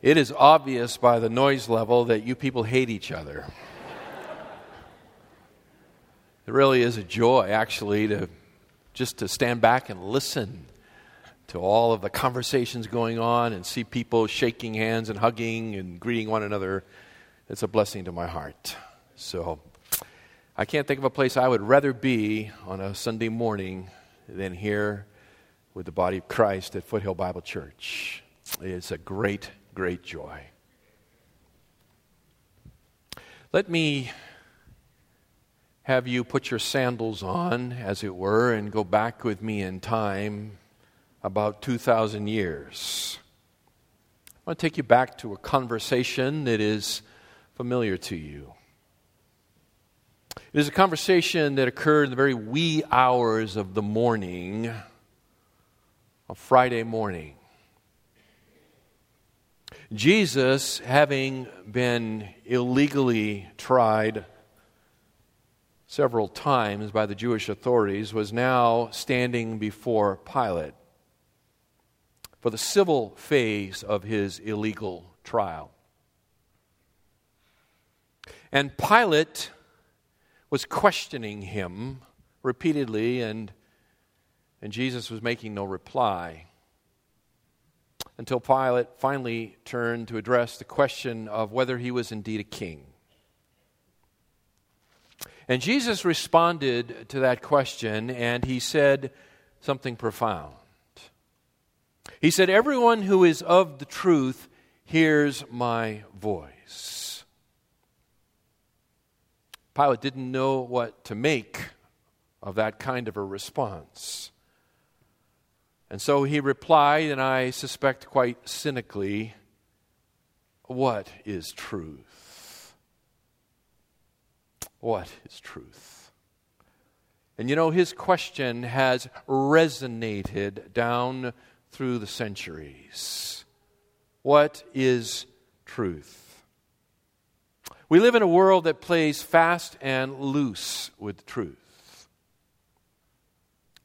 It is obvious by the noise level that you people hate each other. It really is a joy, actually, to stand back and listen to all of the conversations going on and see people shaking hands and hugging and greeting one another. It's a blessing to my heart. So I can't think of a place I would rather be on a Sunday morning than here with the body of Christ at Foothill Bible Church. It's a great, great joy. Let me have you put your sandals on, as it were, and go back with me in time about 2,000 years. I want to take you back to a conversation that is familiar to you. It is a conversation that occurred in the very wee hours of the morning, on Friday morning. Jesus, having been illegally tried several times by the Jewish authorities, was now standing before Pilate for the civil phase of his illegal trial. And Pilate was questioning him repeatedly, and Jesus was making no reply until Pilate finally turned to address the question of whether he was indeed a king. And Jesus responded to that question, and he said something profound. He said, "Everyone who is of the truth hears my voice." Pilate didn't know what to make of that kind of a response. And so he replied, and I suspect quite cynically, "What is truth? What is truth?" And you know, his question has resonated down through the centuries. What is truth? We live in a world that plays fast and loose with truth.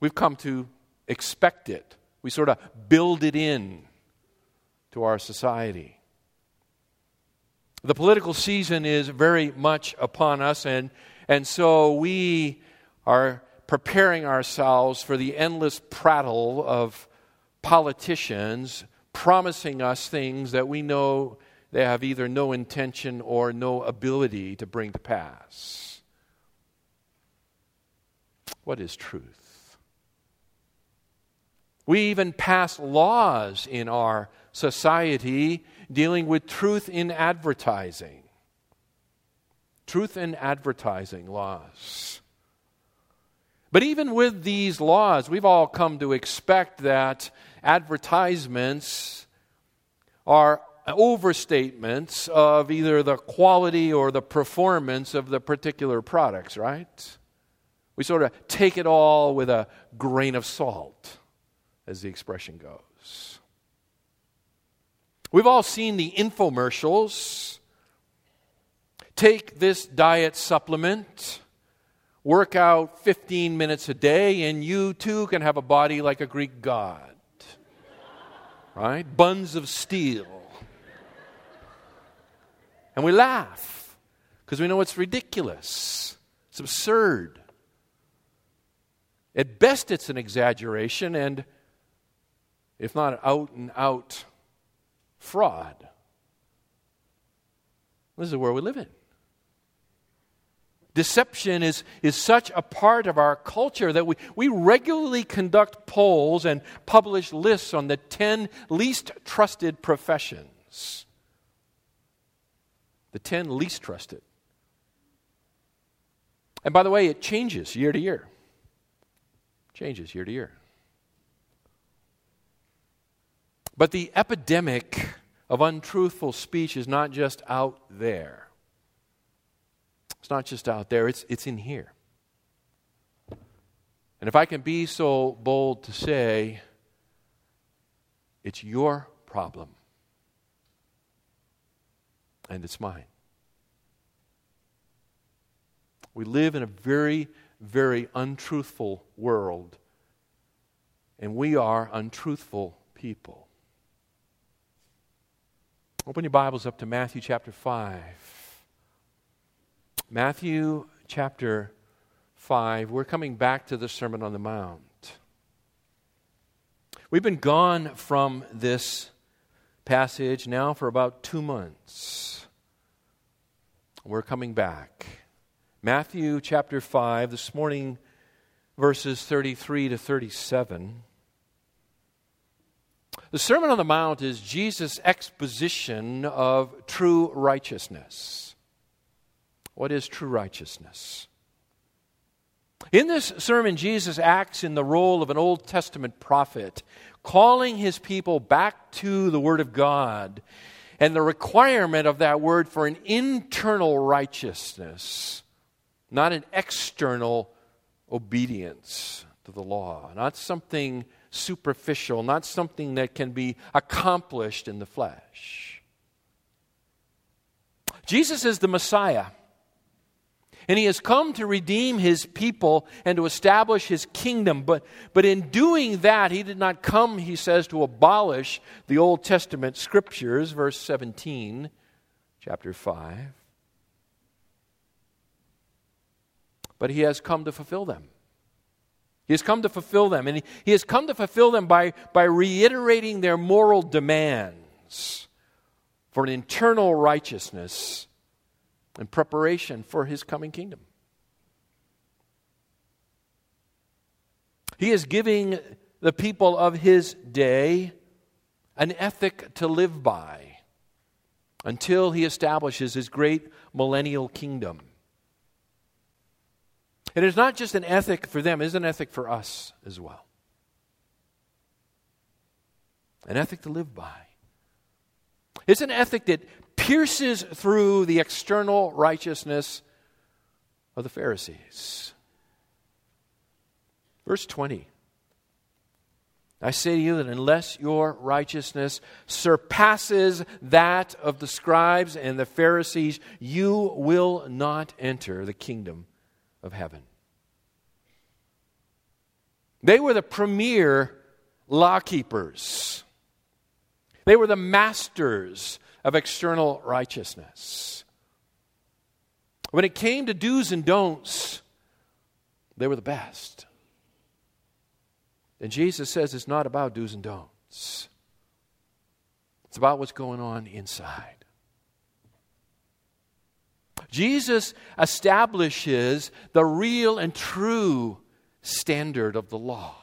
We've come to expect it. We sort of build it in to our society. The political season is very much upon us, and so we are preparing ourselves for the endless prattle of politicians promising us things that we know they have either no intention or no ability to bring to pass. What is truth? We even pass laws in our society dealing with truth in advertising. Truth in advertising laws. But even with these laws, we've all come to expect that advertisements are overstatements of either the quality or the performance of the particular products, right? We sort of take it all with a grain of salt, as the expression goes. We've all seen the infomercials. Take this diet supplement, work out 15 minutes a day, and you too can have a body like a Greek god. Right? Buns of steel. And we laugh because we know it's ridiculous. It's absurd. At best, it's an exaggeration, and if not out and out fraud. This is where we live in. Deception is such a part of our culture that we regularly conduct polls and publish lists on the 10 least trusted professions. The 10 least trusted. And by the way, it changes year to year. Changes year to year. But the epidemic of untruthful speech is not just out there. It's not just out there. It's in here. And if I can be so bold to say, it's your problem. And it's mine. We live in a very, very untruthful world, and we are untruthful people. Open your Bibles up to Matthew chapter 5. Matthew chapter 5, we're coming back to the Sermon on the Mount. We've been gone from this passage now for about 2 months. We're coming back. Matthew chapter 5, this morning, verses 33 to 37. The Sermon on the Mount is Jesus' exposition of true righteousness. What is true righteousness? In this sermon, Jesus acts in the role of an Old Testament prophet, calling his people back to the Word of God and the requirement of that Word for an internal righteousness, not an external obedience to the law, not something superficial, not something that can be accomplished in the flesh. Jesus is the Messiah, and he has come to redeem his people and to establish his kingdom. But in doing that, he did not come, he says, to abolish the Old Testament scriptures, verse 17, chapter 5. But he has come to fulfill them. He has come to fulfill them, and he has come to fulfill them by reiterating their moral demands for an internal righteousness in preparation for his coming kingdom. He is giving the people of his day an ethic to live by until he establishes his great millennial kingdom. And it's not just an ethic for them, it's an ethic for us as well. An ethic to live by. It's an ethic that pierces through the external righteousness of the Pharisees. Verse 20. I say to you that unless your righteousness surpasses that of the scribes and the Pharisees, you will not enter the kingdom of heaven. They were the premier law keepers. They were the masters of external righteousness. When it came to do's and don'ts, they were the best. And Jesus says it's not about do's and don'ts. It's about what's going on inside. Jesus establishes the real and true standard of the law.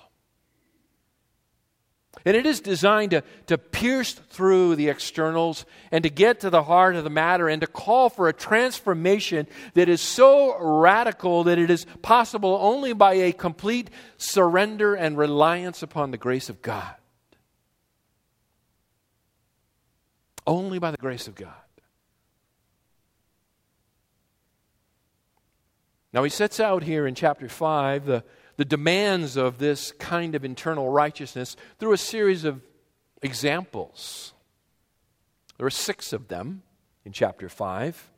And it is designed to pierce through the externals and to get to the heart of the matter and to call for a transformation that is so radical that it is possible only by a complete surrender and reliance upon the grace of God. Only by the grace of God. Now, he sets out here in chapter 5 the demands of this kind of internal righteousness through a series of examples. There are 6 of them in chapter 5.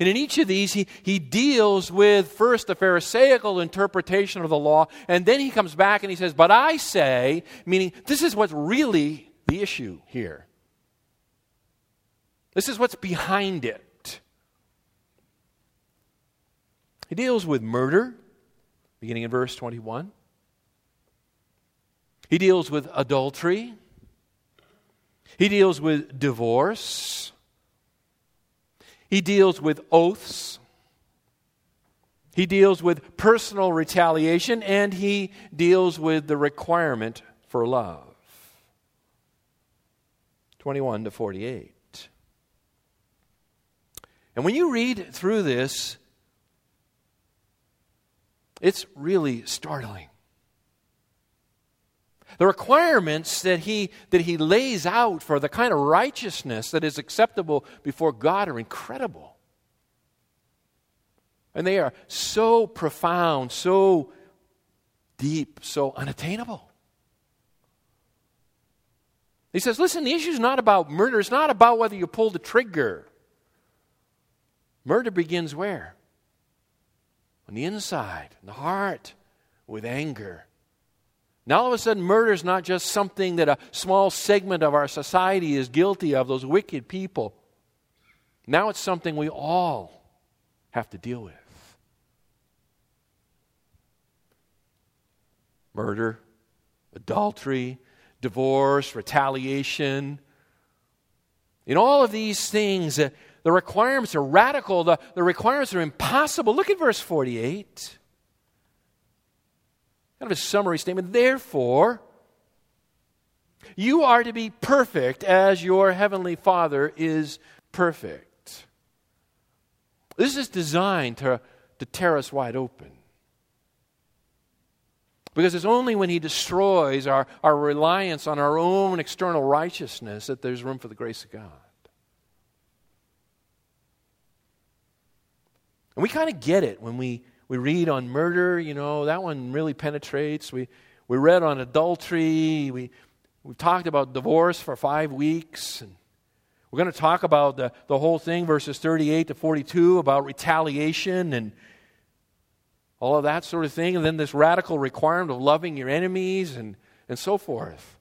And in each of these, he deals with first the Pharisaical interpretation of the law, and then he comes back and he says, but I say, meaning this is what's really the issue here. This is what's behind it. He deals with murder, beginning in verse 21. He deals with adultery. He deals with divorce. He deals with oaths. He deals with personal retaliation, and he deals with the requirement for love. 21 to 48. And when you read through this, it's really startling. The requirements that he lays out for the kind of righteousness that is acceptable before God are incredible. And they are so profound, so deep, so unattainable. He says, listen, the issue is not about murder. It's not about whether you pull the trigger. Murder begins where? On the inside, in the heart, with anger Now all of a sudden, murder is not just something that a small segment of our society is guilty of, those wicked people. Now it's something we all have to deal with. Murder, adultery, divorce, retaliation. In all of these things, the requirements are radical. The requirements are impossible. Look at verse 48. Kind of a summary statement. Therefore, you are to be perfect as your heavenly Father is perfect. This is designed to tear us wide open. Because it's only when He destroys our reliance on our own external righteousness that there's room for the grace of God. And we kind of get it when we read on murder, you know, that one really penetrates. We read on adultery. We've talked about divorce for 5 weeks. And we're going to talk about the whole thing, verses 38 to 42, about retaliation and all of that sort of thing. And then this radical requirement of loving your enemies and so forth.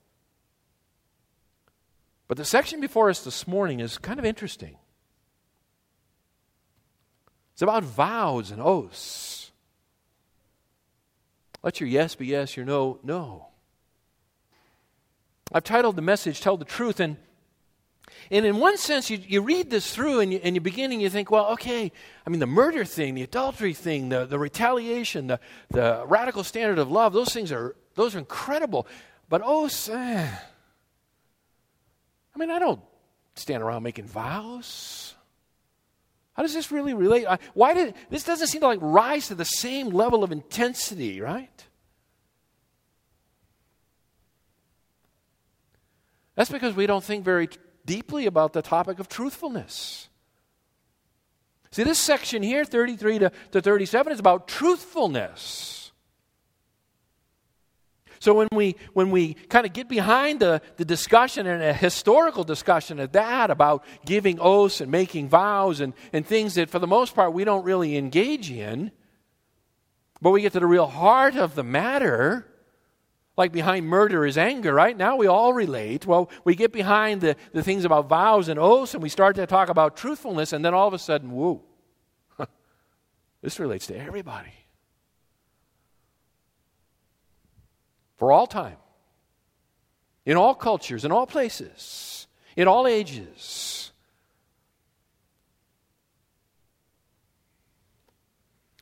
But the section before us this morning is kind of interesting. It's about vows and oaths. Let your yes be yes, your no, no. I've titled the message, Tell the Truth. And in one sense, you read this through and you begin and you think, well, okay, I mean, the murder thing, the adultery thing, the retaliation, the radical standard of love, those are incredible. But oaths, I mean, I don't stand around making vows. How does this really relate? This doesn't seem to like rise to the same level of intensity, right? That's because we don't think very deeply about the topic of truthfulness. See, this section here, 33 to 37, is about truthfulness. So when we kind of get behind the discussion, and a historical discussion at that, about giving oaths and making vows and things that for the most part we don't really engage in, but we get to the real heart of the matter, like behind murder is anger, right? Now we all relate. Well, we get behind the things about vows and oaths, and we start to talk about truthfulness, and then all of a sudden, whoa, this relates to everybody. For all time, in all cultures, in all places, in all ages.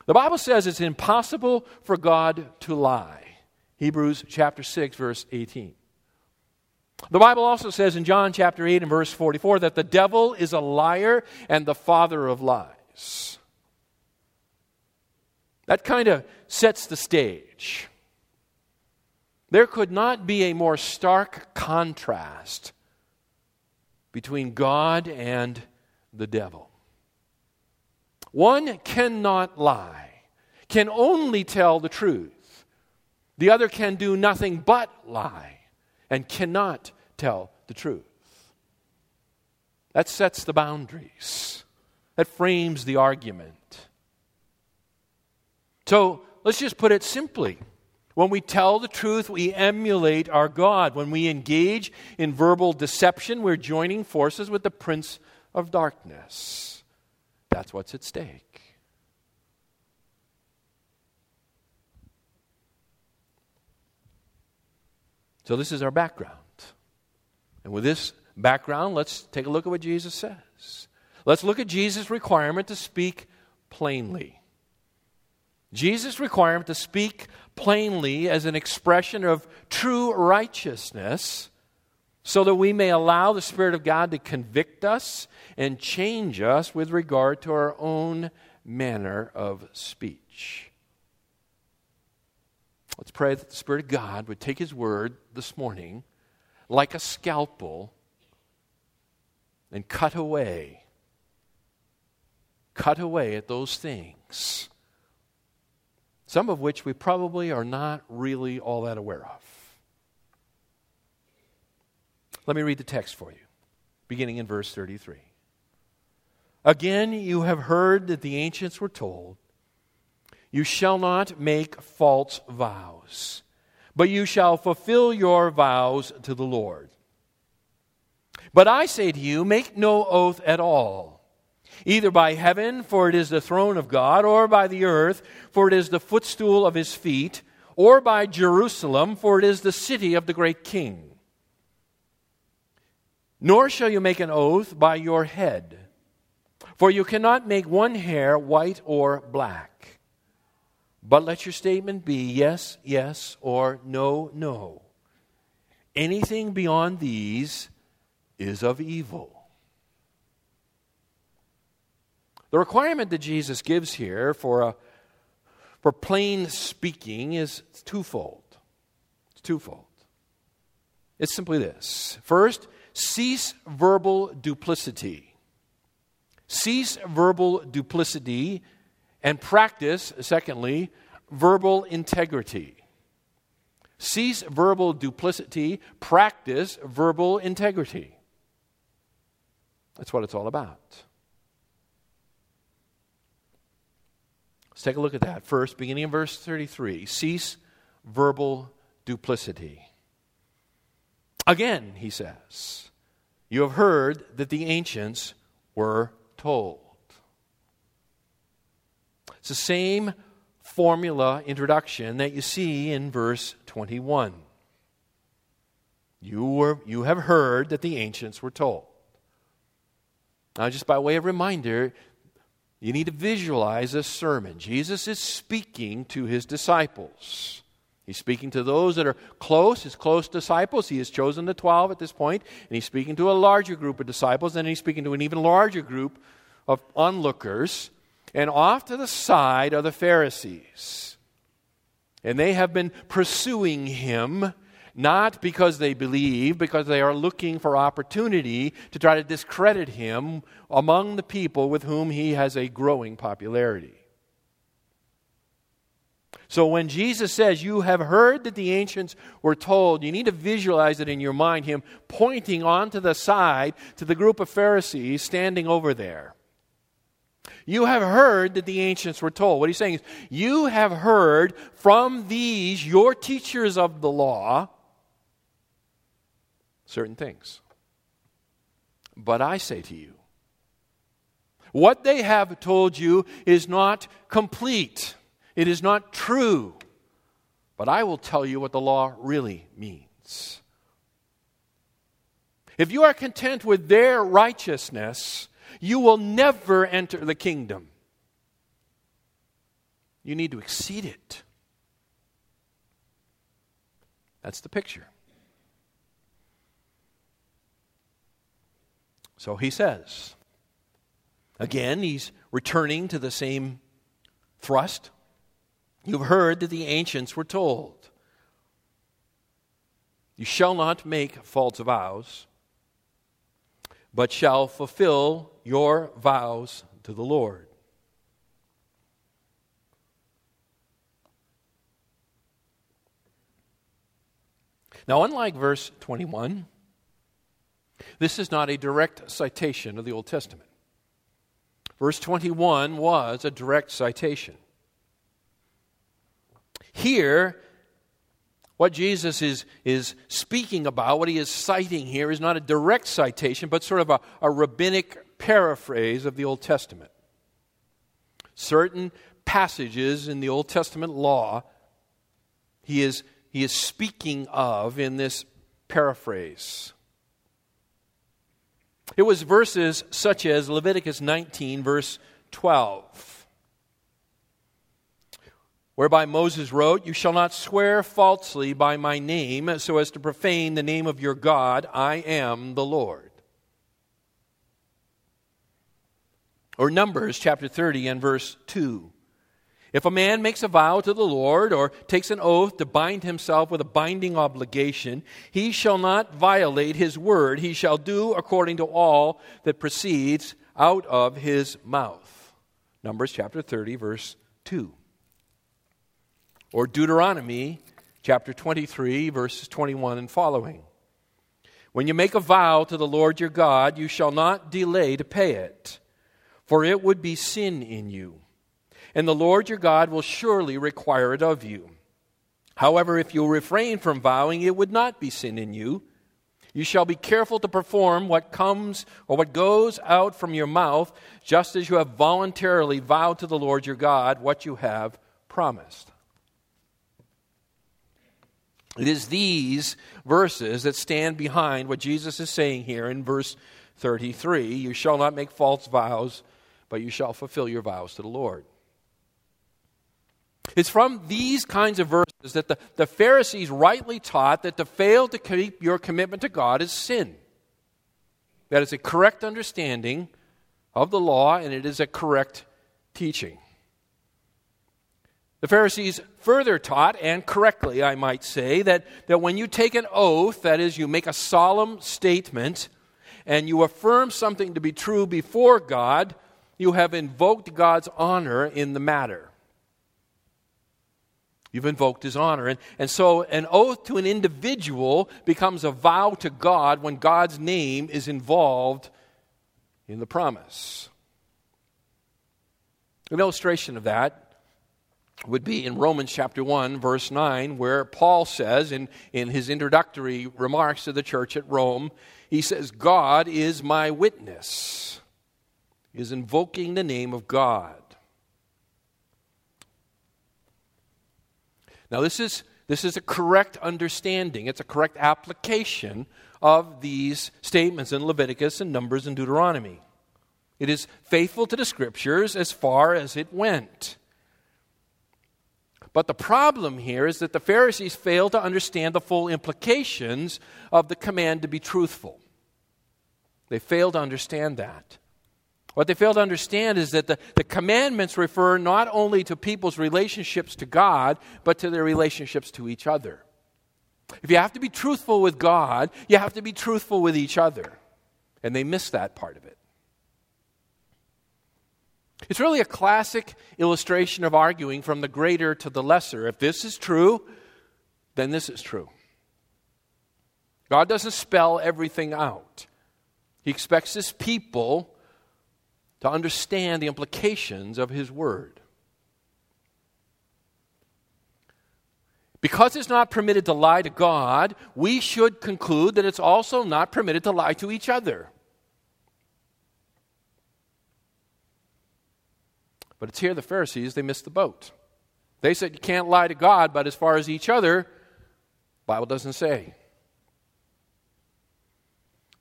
The Bible says it's impossible for God to lie. Hebrews chapter 6, verse 18. The Bible also says in John chapter 8 and verse 44 that the devil is a liar and the father of lies. That kind of sets the stage. There could not be a more stark contrast between God and the devil. One cannot lie, can only tell the truth. The other can do nothing but lie and cannot tell the truth. That sets the boundaries. That frames the argument. So let's just put it simply. When we tell the truth, we emulate our God. When we engage in verbal deception, we're joining forces with the prince of darkness. That's what's at stake. So this is our background. And with this background, let's take a look at what Jesus says. Let's look at Jesus' requirement to speak plainly. Jesus' requirement to speak plainly as an expression of true righteousness so that we may allow the Spirit of God to convict us and change us with regard to our own manner of speech. Let's pray that the Spirit of God would take His word this morning like a scalpel and cut away at those things, some of which we probably are not really all that aware of. Let me read the text for you, beginning in verse 33. Again, you have heard that the ancients were told, you shall not make false vows, but you shall fulfill your vows to the Lord. But I say to you, make no oath at all, either by heaven, for it is the throne of God, or by the earth, for it is the footstool of his feet, or by Jerusalem, for it is the city of the great king. Nor shall you make an oath by your head, for you cannot make one hair white or black. But let your statement be yes, yes, or no, no. Anything beyond these is of evil. The requirement that Jesus gives here for plain speaking is twofold. It's twofold. It's simply this. First, cease verbal duplicity. Cease verbal duplicity and practice, secondly, verbal integrity. Cease verbal duplicity, practice verbal integrity. That's what it's all about. Let's take a look at that first, beginning in verse 33. Cease verbal duplicity. Again, he says, you have heard that the ancients were told. It's the same formula introduction that you see in verse 21. You have heard that the ancients were told. Now, just by way of reminder, you need to visualize this sermon. Jesus is speaking to his disciples. He's speaking to those that are close, his close disciples. He has chosen the 12 at this point, and he's speaking to a larger group of disciples, and he's speaking to an even larger group of onlookers. And off to the side are the Pharisees. And they have been pursuing him, not because they believe, because they are looking for opportunity to try to discredit him among the people with whom he has a growing popularity. So when Jesus says, you have heard that the ancients were told, you need to visualize it in your mind, him pointing onto the side to the group of Pharisees standing over there. You have heard that the ancients were told. What he's saying is, you have heard from these, your teachers of the law, certain things. But I say to you, what they have told you is not complete. It is not true. But I will tell you what the law really means. If you are content with their righteousness, you will never enter the kingdom. You need to exceed it. That's the picture. So he says, again, he's returning to the same thrust. You've heard that the ancients were told, you shall not make false vows, but shall fulfill your vows to the Lord. Now, unlike verse 21, this is not a direct citation of the Old Testament. Verse 21 was a direct citation. Here, what Jesus is speaking about, what he is citing here, is not a direct citation, but sort of a rabbinic paraphrase of the Old Testament. Certain passages in the Old Testament law, he is speaking of in this paraphrase. It was verses such as Leviticus 19, verse 12. Whereby Moses wrote, you shall not swear falsely by my name so as to profane the name of your God. I am the Lord. Or Numbers chapter 30 and verse 2. If a man makes a vow to the Lord or takes an oath to bind himself with a binding obligation, he shall not violate his word. He shall do according to all that proceeds out of his mouth. Numbers chapter 30 verse 2. Or Deuteronomy chapter 23, verses 21 and following. When you make a vow to the Lord your God, you shall not delay to pay it, for it would be sin in you. And the Lord your God will surely require it of you. However, if you refrain from vowing, it would not be sin in you. You shall be careful to perform what comes or what goes out from your mouth, just as you have voluntarily vowed to the Lord your God what you have promised. It is these verses that stand behind what Jesus is saying here in verse 33. You shall not make false vows, but you shall fulfill your vows to the Lord. It's from these kinds of verses that the Pharisees rightly taught that to fail to keep your commitment to God is sin. That is a correct understanding of the law, and it is a correct teaching. The Pharisees further taught, and correctly I might say, that when you take an oath, that is, you make a solemn statement, and you affirm something to be true before God, you have invoked God's honor in the matter. You've invoked His honor. And so an oath to an individual becomes a vow to God when God's name is involved in the promise. An illustration of that would be in Romans chapter 1, verse 9, where Paul says in his introductory remarks to the church at Rome, he says, God is my witness. He is invoking the name of God. Now, this is a correct understanding. It's a correct application of these statements in Leviticus and Numbers and Deuteronomy. It is faithful to the Scriptures as far as it went. But the problem here is that the Pharisees failed to understand the full implications of the command to be truthful. They failed to understand that. What they failed to understand is that the commandments refer not only to people's relationships to God, but to their relationships to each other. If you have to be truthful with God, you have to be truthful with each other. And they missed that part of it. It's really a classic illustration of arguing from the greater to the lesser. If this is true, then this is true. God doesn't spell everything out. He expects His people to understand the implications of His word. Because it's not permitted to lie to God, we should conclude that it's also not permitted to lie to each other. But it's here the Pharisees, they missed the boat. They said you can't lie to God, but as far as each other, the Bible doesn't say.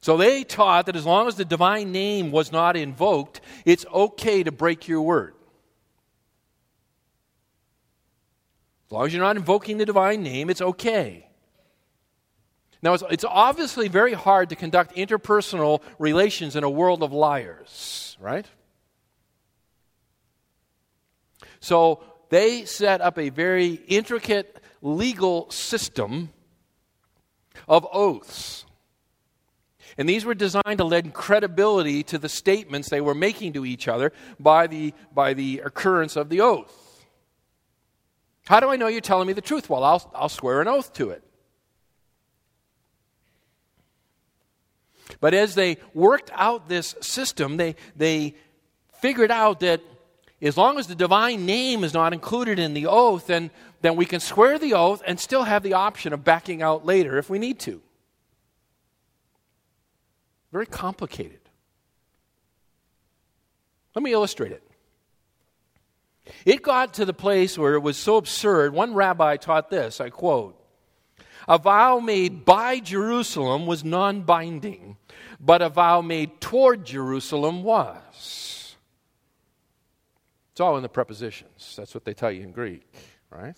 So they taught that as long as the divine name was not invoked, it's okay to break your word. As long as you're not invoking the divine name, it's okay. Now, it's obviously very hard to conduct interpersonal relations in a world of liars, right? So they set up a very intricate legal system of oaths. And these were designed to lend credibility to the statements they were making to each other by the occurrence of the oath. How do I know you're telling me the truth? Well, I'll swear an oath to it. But as they worked out this system, they figured out that as long as the divine name is not included in the oath, then we can swear the oath and still have the option of backing out later if we need to. Very complicated. Let me illustrate it. It got to the place where it was so absurd, one rabbi taught this, I quote, "A vow made by Jerusalem was non-binding, but a vow made toward Jerusalem was." It's all in the prepositions. That's what they tell you in Greek, right?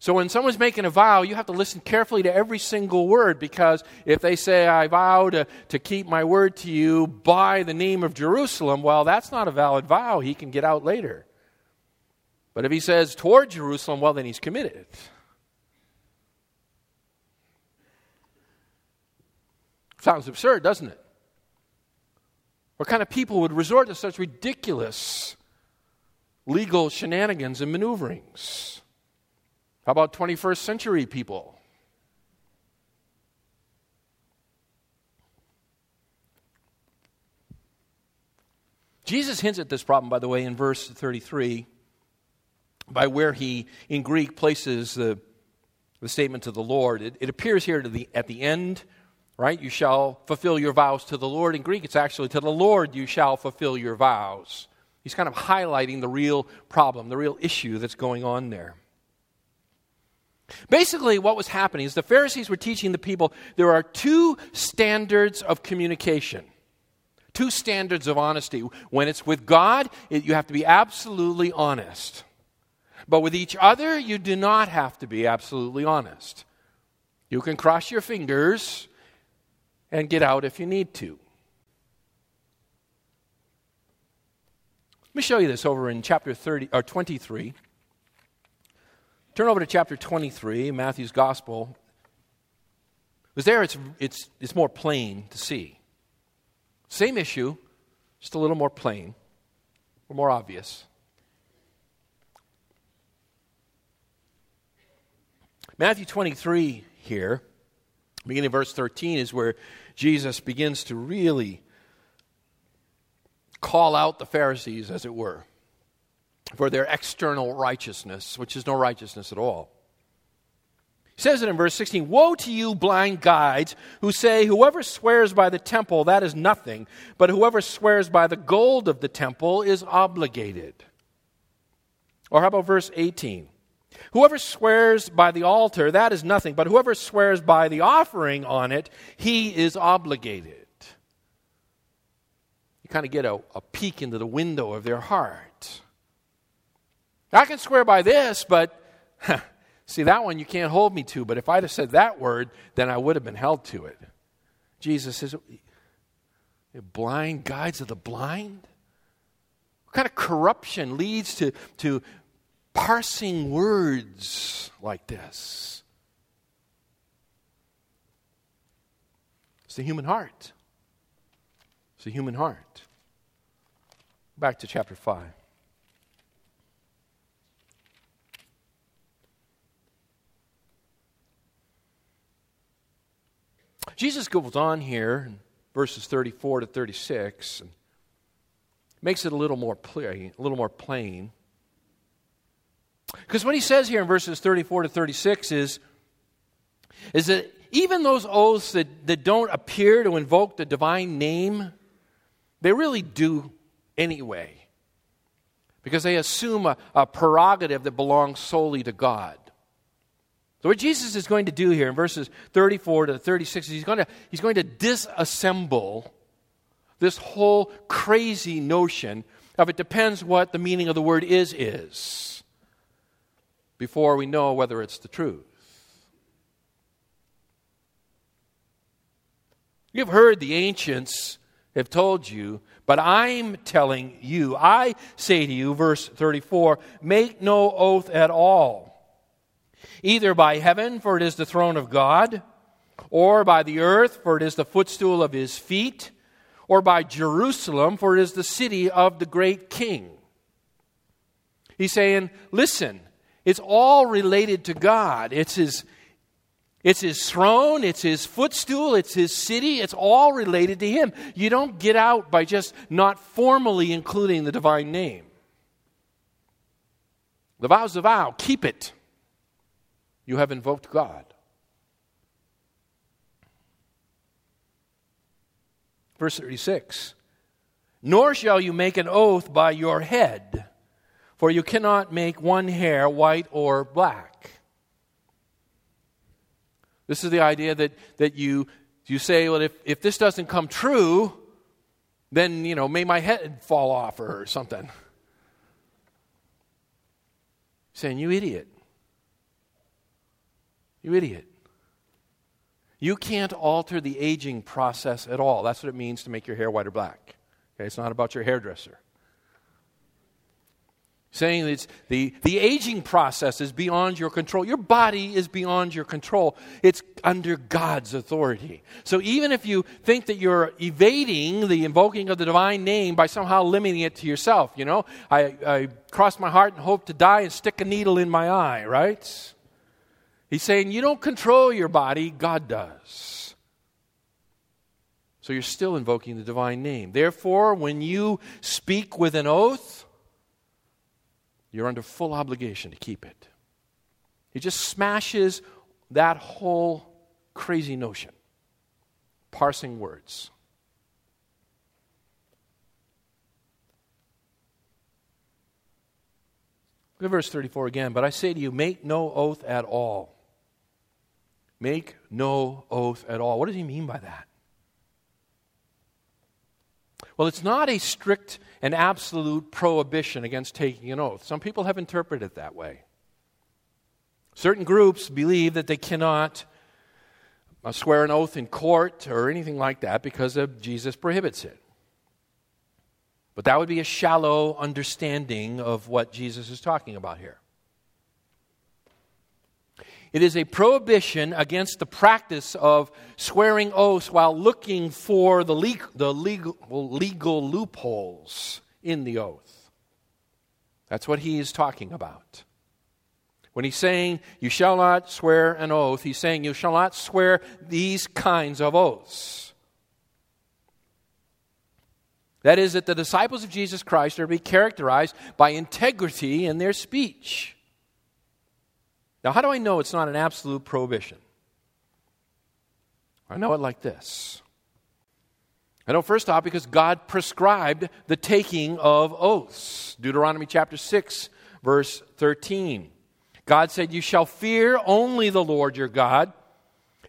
So when someone's making a vow, you have to listen carefully to every single word, because if they say, I vow to keep my word to you by the name of Jerusalem, well, that's not a valid vow. He can get out later. But if he says toward Jerusalem, well, then he's committed. Sounds absurd, doesn't it? What kind of people would resort to such ridiculous legal shenanigans and maneuverings? How about 21st century people? Jesus hints at this problem, by the way, in verse 33. by where he, in Greek, places the statement to the Lord. It appears here at the end, right? You shall fulfill your vows to the Lord. In Greek, it's actually to the Lord you shall fulfill your vows. He's kind of highlighting the real problem, the real issue that's going on there. Basically, what was happening is the Pharisees were teaching the people there are two standards of communication, two standards of honesty. When it's with God, you have to be absolutely honest. But with each other, you do not have to be absolutely honest. You can cross your fingers and get out if you need to. Let me show you this over in chapter 30 or 23. Turn over to chapter 23, Matthew's Gospel. Because there it's more plain to see. Same issue, just a little more plain, or more obvious. Matthew 23 here, beginning of verse 13, is where Jesus begins to really call out the Pharisees, as it were, for their external righteousness, which is no righteousness at all. He says it in verse 16, "Woe to you, blind guides, who say, 'Whoever swears by the temple, that is nothing, but whoever swears by the gold of the temple is obligated.'" Or how about verse 18? "Whoever swears by the altar, that is nothing, but whoever swears by the offering on it, he is obligated." You kind of get a peek into the window of their heart. I can swear by this, but see, that one you can't hold me to, but if I'd have said that word, then I would have been held to it. Jesus says, blind guides of the blind? What kind of corruption leads to parsing words like this? It's the human heart. It's the human heart. Back to chapter 5. Jesus goes on here in verses 34 to 36 and makes it a little more plain, a little more plain. Because what he says here in verses 34 to 36 is that even those oaths that don't appear to invoke the divine name, they really do anyway. Because they assume a prerogative that belongs solely to God. So what Jesus is going to do here in verses 34 to 36 is he's going to disassemble this whole crazy notion of it depends what the meaning of the word is before we know whether it's the truth. You've heard the ancients have told you, but I'm telling you, I say to you, verse 34, make no oath at all, either by heaven, for it is the throne of God, or by the earth, for it is the footstool of his feet, or by Jerusalem, for it is the city of the great king. He's saying, listen, it's all related to God. It's his throne, it's his footstool, it's his city, it's all related to him. You don't get out by just not formally including the divine name. The vow's the vow, keep it. You have invoked God. Verse 36, "Nor shall you make an oath by your head, for you cannot make one hair white or black." This is the idea that you say, well, if this doesn't come true, then, may my head fall off or something. Saying, you idiot. You idiot. You can't alter the aging process at all. That's what it means to make your hair white or black. Okay, it's not about your hairdresser. Saying that the aging process is beyond your control. Your body is beyond your control. It's under God's authority. So even if you think that you're evading the invoking of the divine name by somehow limiting it to yourself, I cross my heart and hope to die and stick a needle in my eye, right? He's saying you don't control your body, God does. So you're still invoking the divine name. Therefore, when you speak with an oath, You're under full obligation to keep it. He just smashes that whole crazy notion. Parsing words. Look at verse 34 again. But I say to you, make no oath at all. Make no oath at all. What does he mean by that? Well, it's not a strict and absolute prohibition against taking an oath. Some people have interpreted it that way. Certain groups believe that they cannot swear an oath in court or anything like that because Jesus prohibits it. But that would be a shallow understanding of what Jesus is talking about here. It is a prohibition against the practice of swearing oaths while looking for the legal loopholes in the oath. That's what he is talking about. When he's saying, you shall not swear an oath, he's saying, you shall not swear these kinds of oaths. That is, that the disciples of Jesus Christ are to be characterized by integrity in their speech. Now, how do I know it's not an absolute prohibition? I know it like this. I know, first off, because God prescribed the taking of oaths. Deuteronomy chapter 6, verse 13. God said, you shall fear only the Lord your God,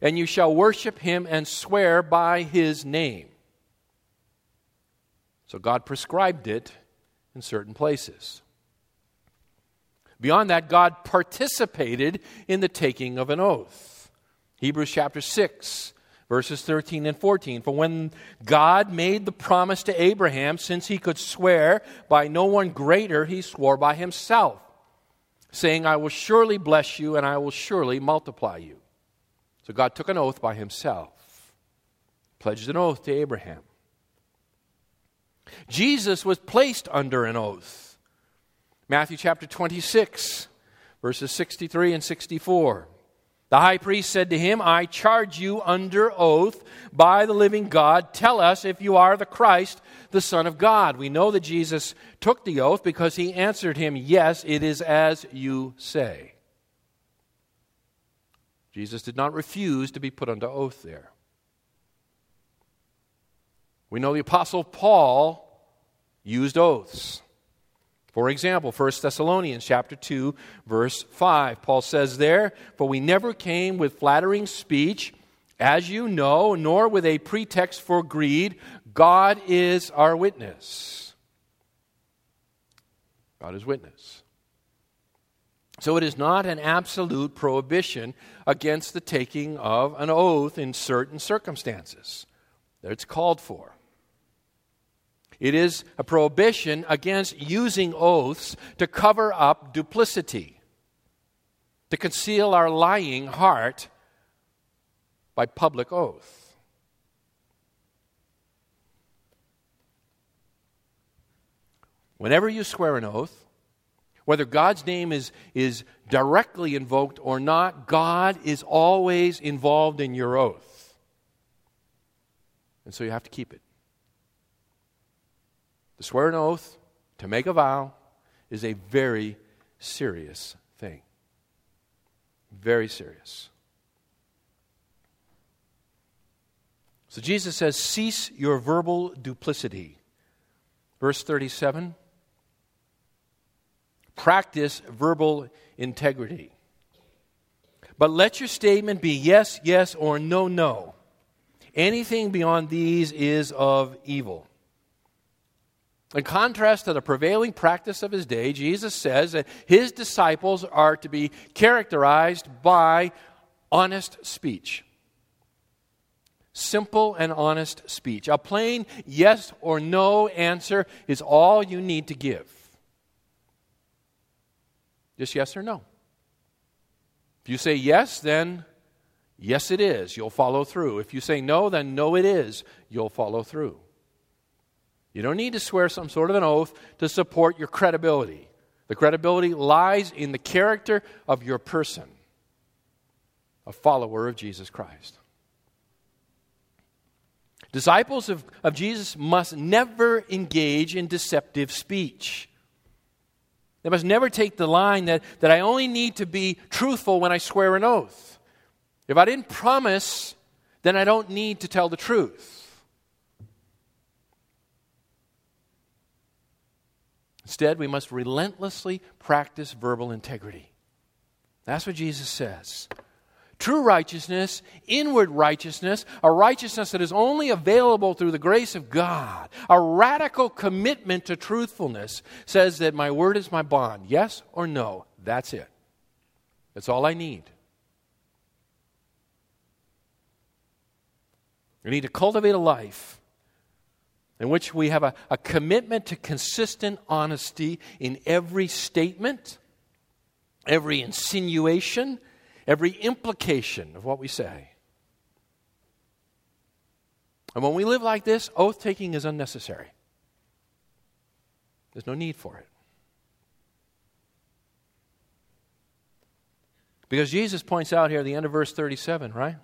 and you shall worship him and swear by his name. So God prescribed it in certain places. Beyond that, God participated in the taking of an oath. Hebrews chapter 6, verses 13 and 14. For when God made the promise to Abraham, since he could swear by no one greater, he swore by himself, saying, I will surely bless you and I will surely multiply you. So God took an oath by himself, pledged an oath to Abraham. Jesus was placed under an oath. Matthew chapter 26, verses 63 and 64. The high priest said to him, I charge you under oath by the living God. Tell us if you are the Christ, the Son of God. We know that Jesus took the oath because he answered him, yes, it is as you say. Jesus did not refuse to be put under oath there. We know the Apostle Paul used oaths. For example, 1 Thessalonians chapter 2, verse 5. Paul says there, for we never came with flattering speech, as you know, nor with a pretext for greed. God is our witness. God is witness. So it is not an absolute prohibition against the taking of an oath in certain circumstances that it's called for. It is a prohibition against using oaths to cover up duplicity, to conceal our lying heart by public oath. Whenever you swear an oath, whether God's name is directly invoked or not, God is always involved in your oath. And so you have to keep it. To swear an oath, to make a vow, is a very serious thing. Very serious. So Jesus says, cease your verbal duplicity. Verse 37, practice verbal integrity. But let your statement be yes, yes, or no, no. Anything beyond these is of evil. In contrast to the prevailing practice of his day, Jesus says that his disciples are to be characterized by honest speech. Simple and honest speech. A plain yes or no answer is all you need to give. Just yes or no. If you say yes, then yes it is. You'll follow through. If you say no, then no it is. You'll follow through. You don't need to swear some sort of an oath to support your credibility. The credibility lies in the character of your person, a follower of Jesus Christ. Disciples of Jesus must never engage in deceptive speech. They must never take the line that I only need to be truthful when I swear an oath. If I didn't promise, then I don't need to tell the truth. Instead, we must relentlessly practice verbal integrity. That's what Jesus says. True righteousness, inward righteousness, a righteousness that is only available through the grace of God, a radical commitment to truthfulness, says that my word is my bond. Yes or no, that's it. That's all I need. We need to cultivate a life in which we have a commitment to consistent honesty in every statement, every insinuation, every implication of what we say. And when we live like this, oath-taking is unnecessary. There's no need for it. Because Jesus points out here at the end of verse 37, right?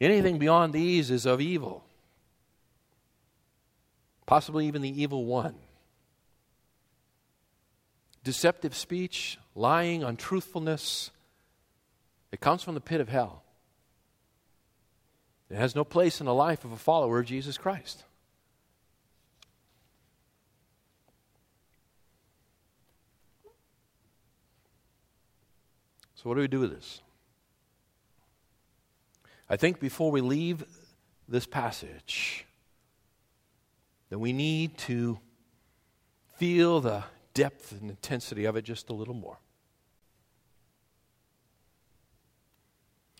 Anything beyond these is of evil. Possibly even the evil one. Deceptive speech, lying, untruthfulness, it comes from the pit of hell. It has no place in the life of a follower of Jesus Christ. So what do we do with this? I think before we leave this passage, that we need to feel the depth and intensity of it just a little more.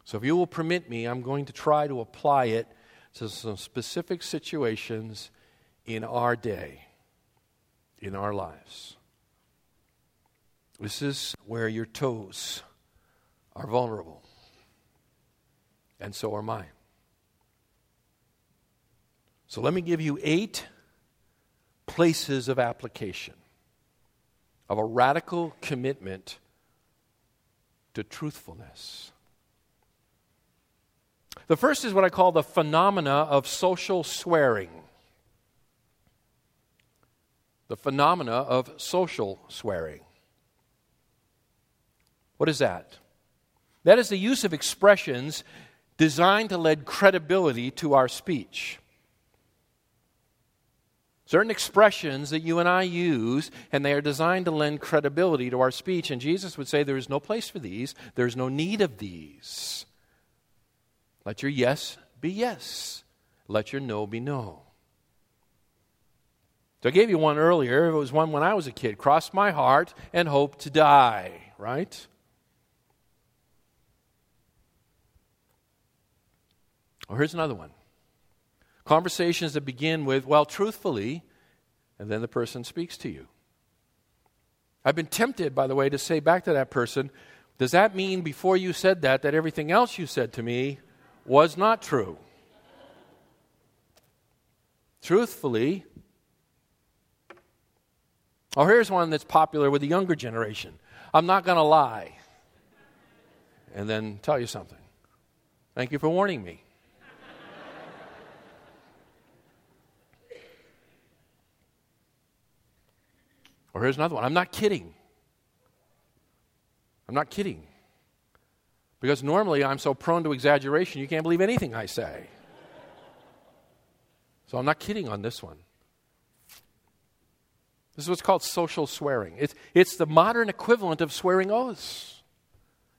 So if you will permit me, I'm going to try to apply it to some specific situations in our day, in our lives. This is where your toes are vulnerable, and so are mine. So let me give you 8 places of application of a radical commitment to truthfulness. The first is what I call the phenomena of social swearing. The phenomena of social swearing. What is that? That is the use of expressions designed to lend credibility to our speech. Certain expressions that you and I use, and they are designed to lend credibility to our speech. And Jesus would say there is no place for these. There is no need of these. Let your yes be yes. Let your no be no. So I gave you one earlier. It was one when I was a kid. Cross my heart and hope to die. Right? Well, here's another one. Conversations that begin with, well, truthfully, and then the person speaks to you. I've been tempted, by the way, to say back to that person, does that mean before you said that everything else you said to me was not true? Truthfully. Oh, here's one that's popular with the younger generation. I'm not going to lie and then tell you something. Thank you for warning me. Or here's another one. I'm not kidding. I'm not kidding. Because normally I'm so prone to exaggeration, you can't believe anything I say. So I'm not kidding on this one. This is what's called social swearing. It's the modern equivalent of swearing oaths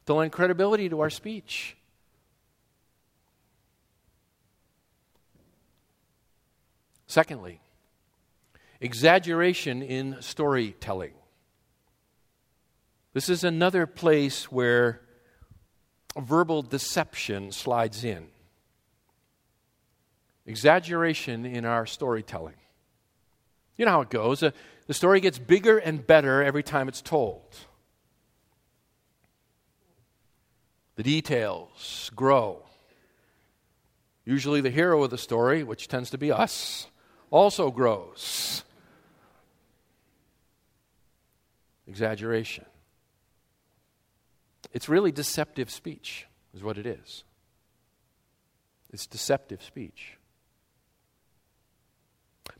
to lend credibility to our speech. Secondly, exaggeration in storytelling. This is another place where verbal deception slides in. Exaggeration in our storytelling. You know how it goes. The story gets bigger and better every time it's told. The details grow. Usually the hero of the story, which tends to be us, also grows. Exaggeration. It's really deceptive speech, is what it is. It's deceptive speech.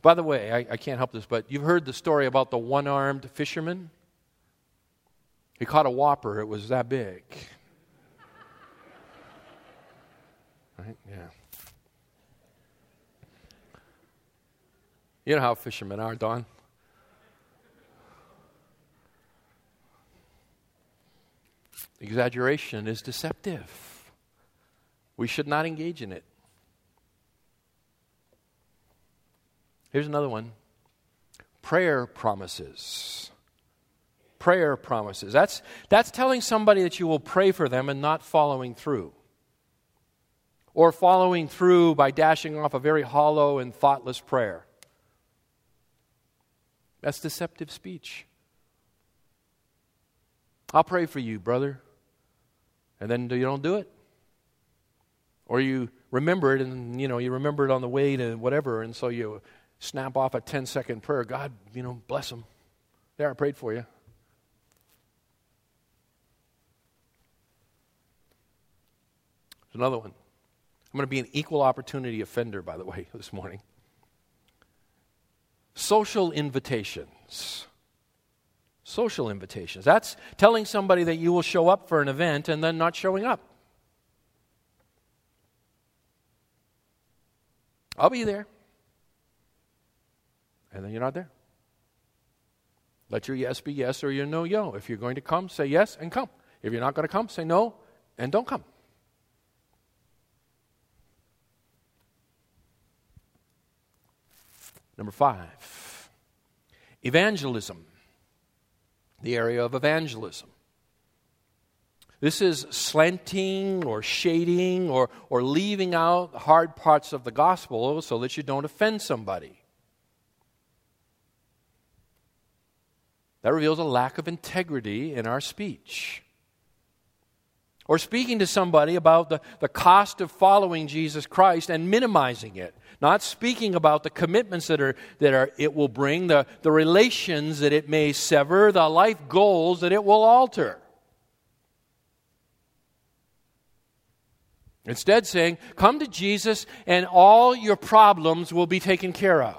By the way, I can't help this, but you've heard the story about the one-armed fisherman? He caught a whopper. It was that big. Right? Yeah. You know how fishermen are, Don. Exaggeration is deceptive. We should not engage in it. Here's another one. Prayer promises. Prayer promises. That's telling somebody that you will pray for them and not following through. Or following through by dashing off a very hollow and thoughtless prayer. That's deceptive speech. I'll pray for you, brother. And then you don't do it. Or you remember it and, you remember it on the way to whatever, and so you snap off a 10-second prayer. God, bless them. There, I prayed for you. There's another one. I'm going to be an equal opportunity offender, by the way, this morning. Social invitations. Social invitations. That's telling somebody that you will show up for an event and then not showing up. I'll be there. And then you're not there. Let your yes be yes or your no, yo. If you're going to come, say yes and come. If you're not going to come, say no and don't come. Number 5, evangelism. The area of evangelism. This is slanting or shading or leaving out hard parts of the gospel so that you don't offend somebody. That reveals a lack of integrity in our speech. Or speaking to somebody about the cost of following Jesus Christ and minimizing it. Not speaking about the commitments that it will bring, the relations that it may sever, the life goals that it will alter. Instead saying, come to Jesus and all your problems will be taken care of.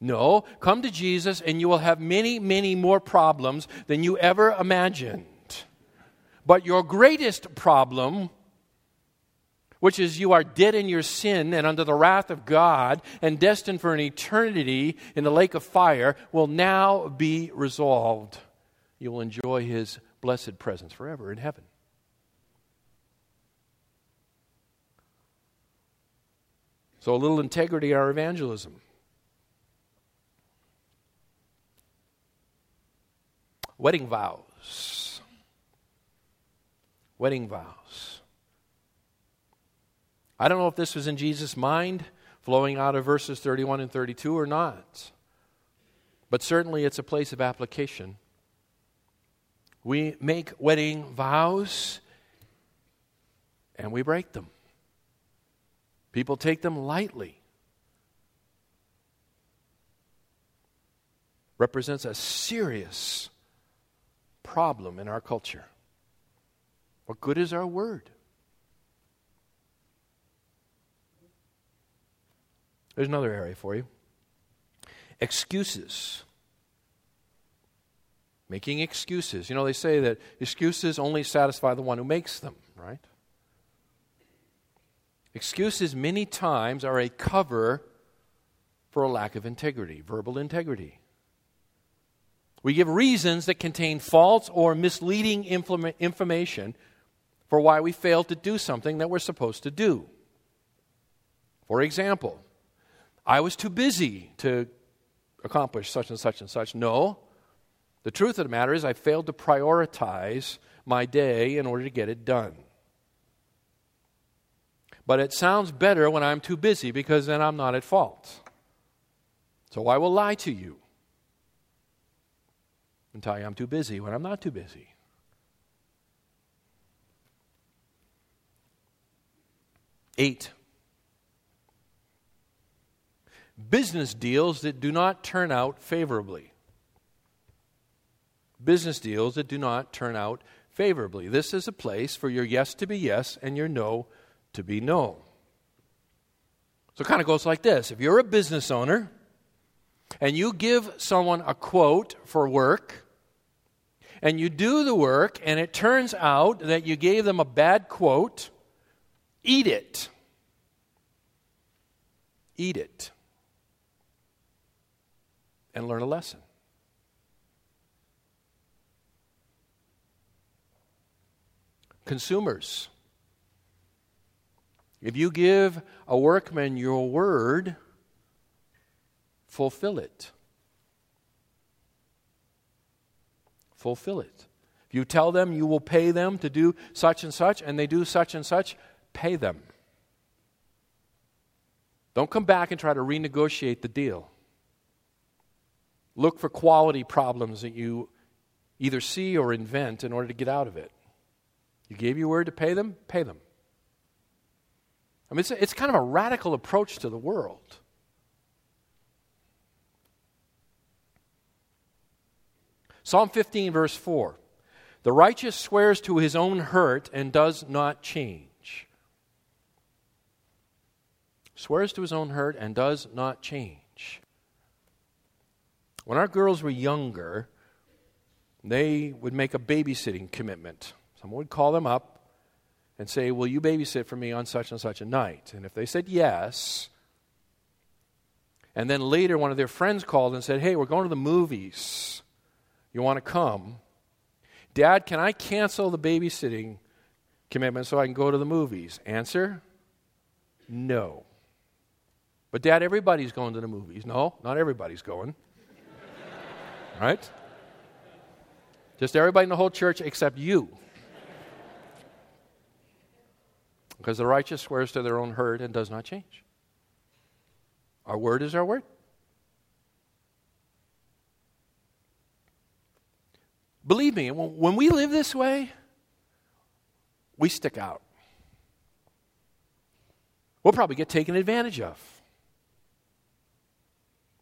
No, come to Jesus and you will have many, many more problems than you ever imagined. But your greatest problem, which is you are dead in your sin and under the wrath of God and destined for an eternity in the lake of fire, will now be resolved. You will enjoy His blessed presence forever in heaven. So a little integrity in our evangelism. Wedding vows. Wedding vows. I don't know if this was in Jesus' mind, flowing out of verses 31 and 32 or not. But certainly it's a place of application. We make wedding vows and we break them. People take them lightly. Represents a serious problem in our culture. What good is our word? There's another area for you. Excuses. Making excuses. They say that excuses only satisfy the one who makes them, right? Excuses many times are a cover for a lack of integrity, verbal integrity. We give reasons that contain false or misleading information for why we fail to do something that we're supposed to do. For example, I was too busy to accomplish such and such and such. No, the truth of the matter is I failed to prioritize my day in order to get it done. But it sounds better when I'm too busy because then I'm not at fault. So I will lie to you and tell you I'm too busy when I'm not too busy. Eight. Business deals that do not turn out favorably. Business deals that do not turn out favorably. This is a place for your yes to be yes and your no to be no. So it kind of goes like this. If you're a business owner and you give someone a quote for work, and you do the work, and it turns out that you gave them a bad quote, eat it. Eat it. And learn a lesson. Consumers, if you give a workman your word, fulfill it. Fulfill it. If you tell them you will pay them to do such and such, and they do such and such, pay them. Don't come back and try to renegotiate the deal. Look for quality problems that you either see or invent in order to get out of it. You gave your word to pay them, pay them. I mean, it's kind of a radical approach to the world. Psalm 15, verse 4. The righteous swears to his own hurt and does not change. Swears to his own hurt and does not change. When our girls were younger, they would make a babysitting commitment. Someone would call them up and say, will you babysit for me on such and such a night? And if they said yes, and then later one of their friends called and said, hey, we're going to the movies. You want to come? Dad, can I cancel the babysitting commitment so I can go to the movies? Answer, no. But Dad, everybody's going to the movies. No, not everybody's going. Right? Just everybody in the whole church except you. Because the righteous swears to their own hurt and does not change. Our word is our word. Believe me, when we live this way, we stick out. We'll probably get taken advantage of.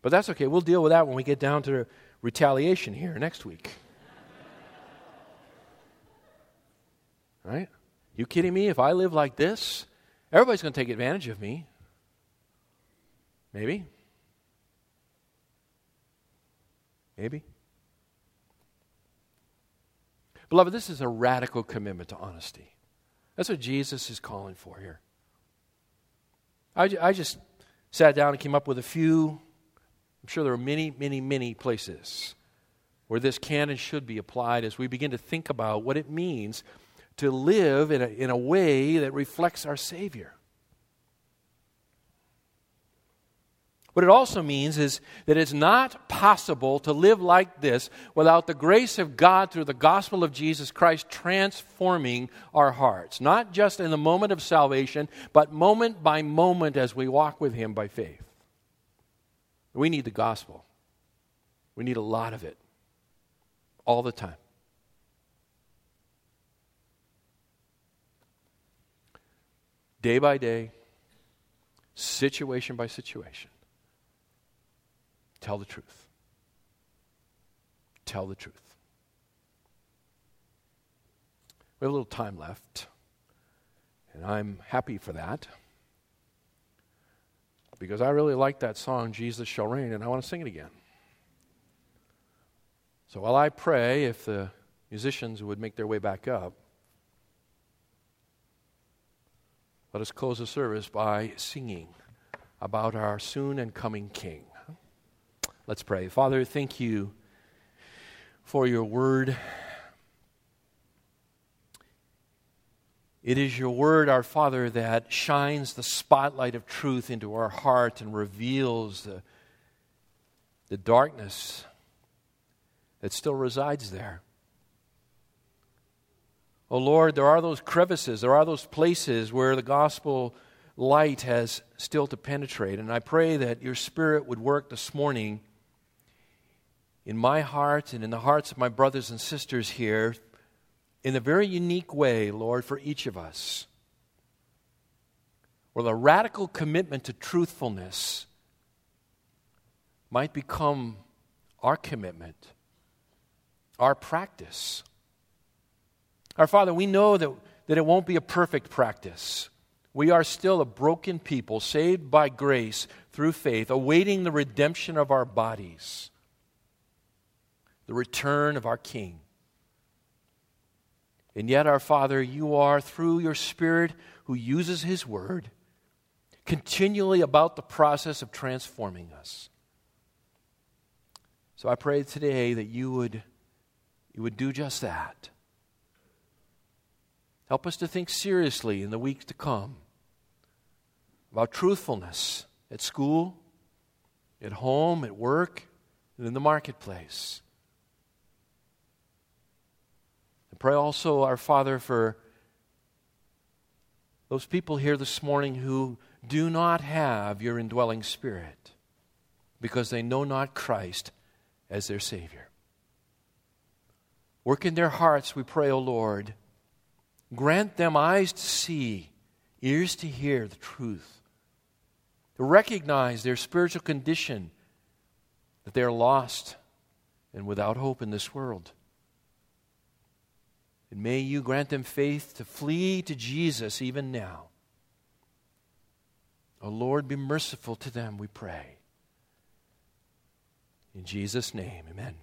But that's okay. We'll deal with that when we get down to retaliation here next week. Right? You kidding me? If I live like this, everybody's going to take advantage of me. Maybe. Maybe. Beloved, this is a radical commitment to honesty. That's what Jesus is calling for here. I just sat down and came up with a few. I'm sure there are many places where this can and should be applied as we begin to think about what it means to live in a way that reflects our Savior. What it also means is that it's not possible to live like this without the grace of God through the gospel of Jesus Christ transforming our hearts. Not just in the moment of salvation, but moment by moment as we walk with Him by faith. We need the gospel. We need a lot of it. All the time. Day by day. Situation by situation. Tell the truth. Tell the truth. We have a little time left, and I'm happy for that because I really like that song, Jesus Shall Reign, and I want to sing it again. So while I pray, if the musicians would make their way back up, let us close the service by singing about our soon and coming King. Let's pray. Father, thank you for your word. It is your word, our Father, that shines the spotlight of truth into our heart and reveals the darkness that still resides there. Oh Lord, there are those crevices, there are those places where the gospel light has still to penetrate. And I pray that your Spirit would work this morning in my heart and in the hearts of my brothers and sisters here, in a very unique way, Lord, for each of us, where the radical commitment to truthfulness might become our commitment, our practice. Our Father, we know that it won't be a perfect practice. We are still a broken people, saved by grace through faith, awaiting the redemption of our bodies, the return of our King. And yet, our Father, you are, through your Spirit, who uses His Word, continually about the process of transforming us. So I pray today that you would do just that. Help us to think seriously in the weeks to come about truthfulness at school, at home, at work, and in the marketplace. And pray also, our Father, for those people here this morning who do not have your indwelling Spirit because they know not Christ as their Savior. Work in their hearts, we pray, O Lord. Grant them eyes to see, ears to hear the truth, to recognize their spiritual condition, that they are lost and without hope in this world. And may you grant them faith to flee to Jesus even now. O Lord, be merciful to them, we pray. In Jesus' name, amen.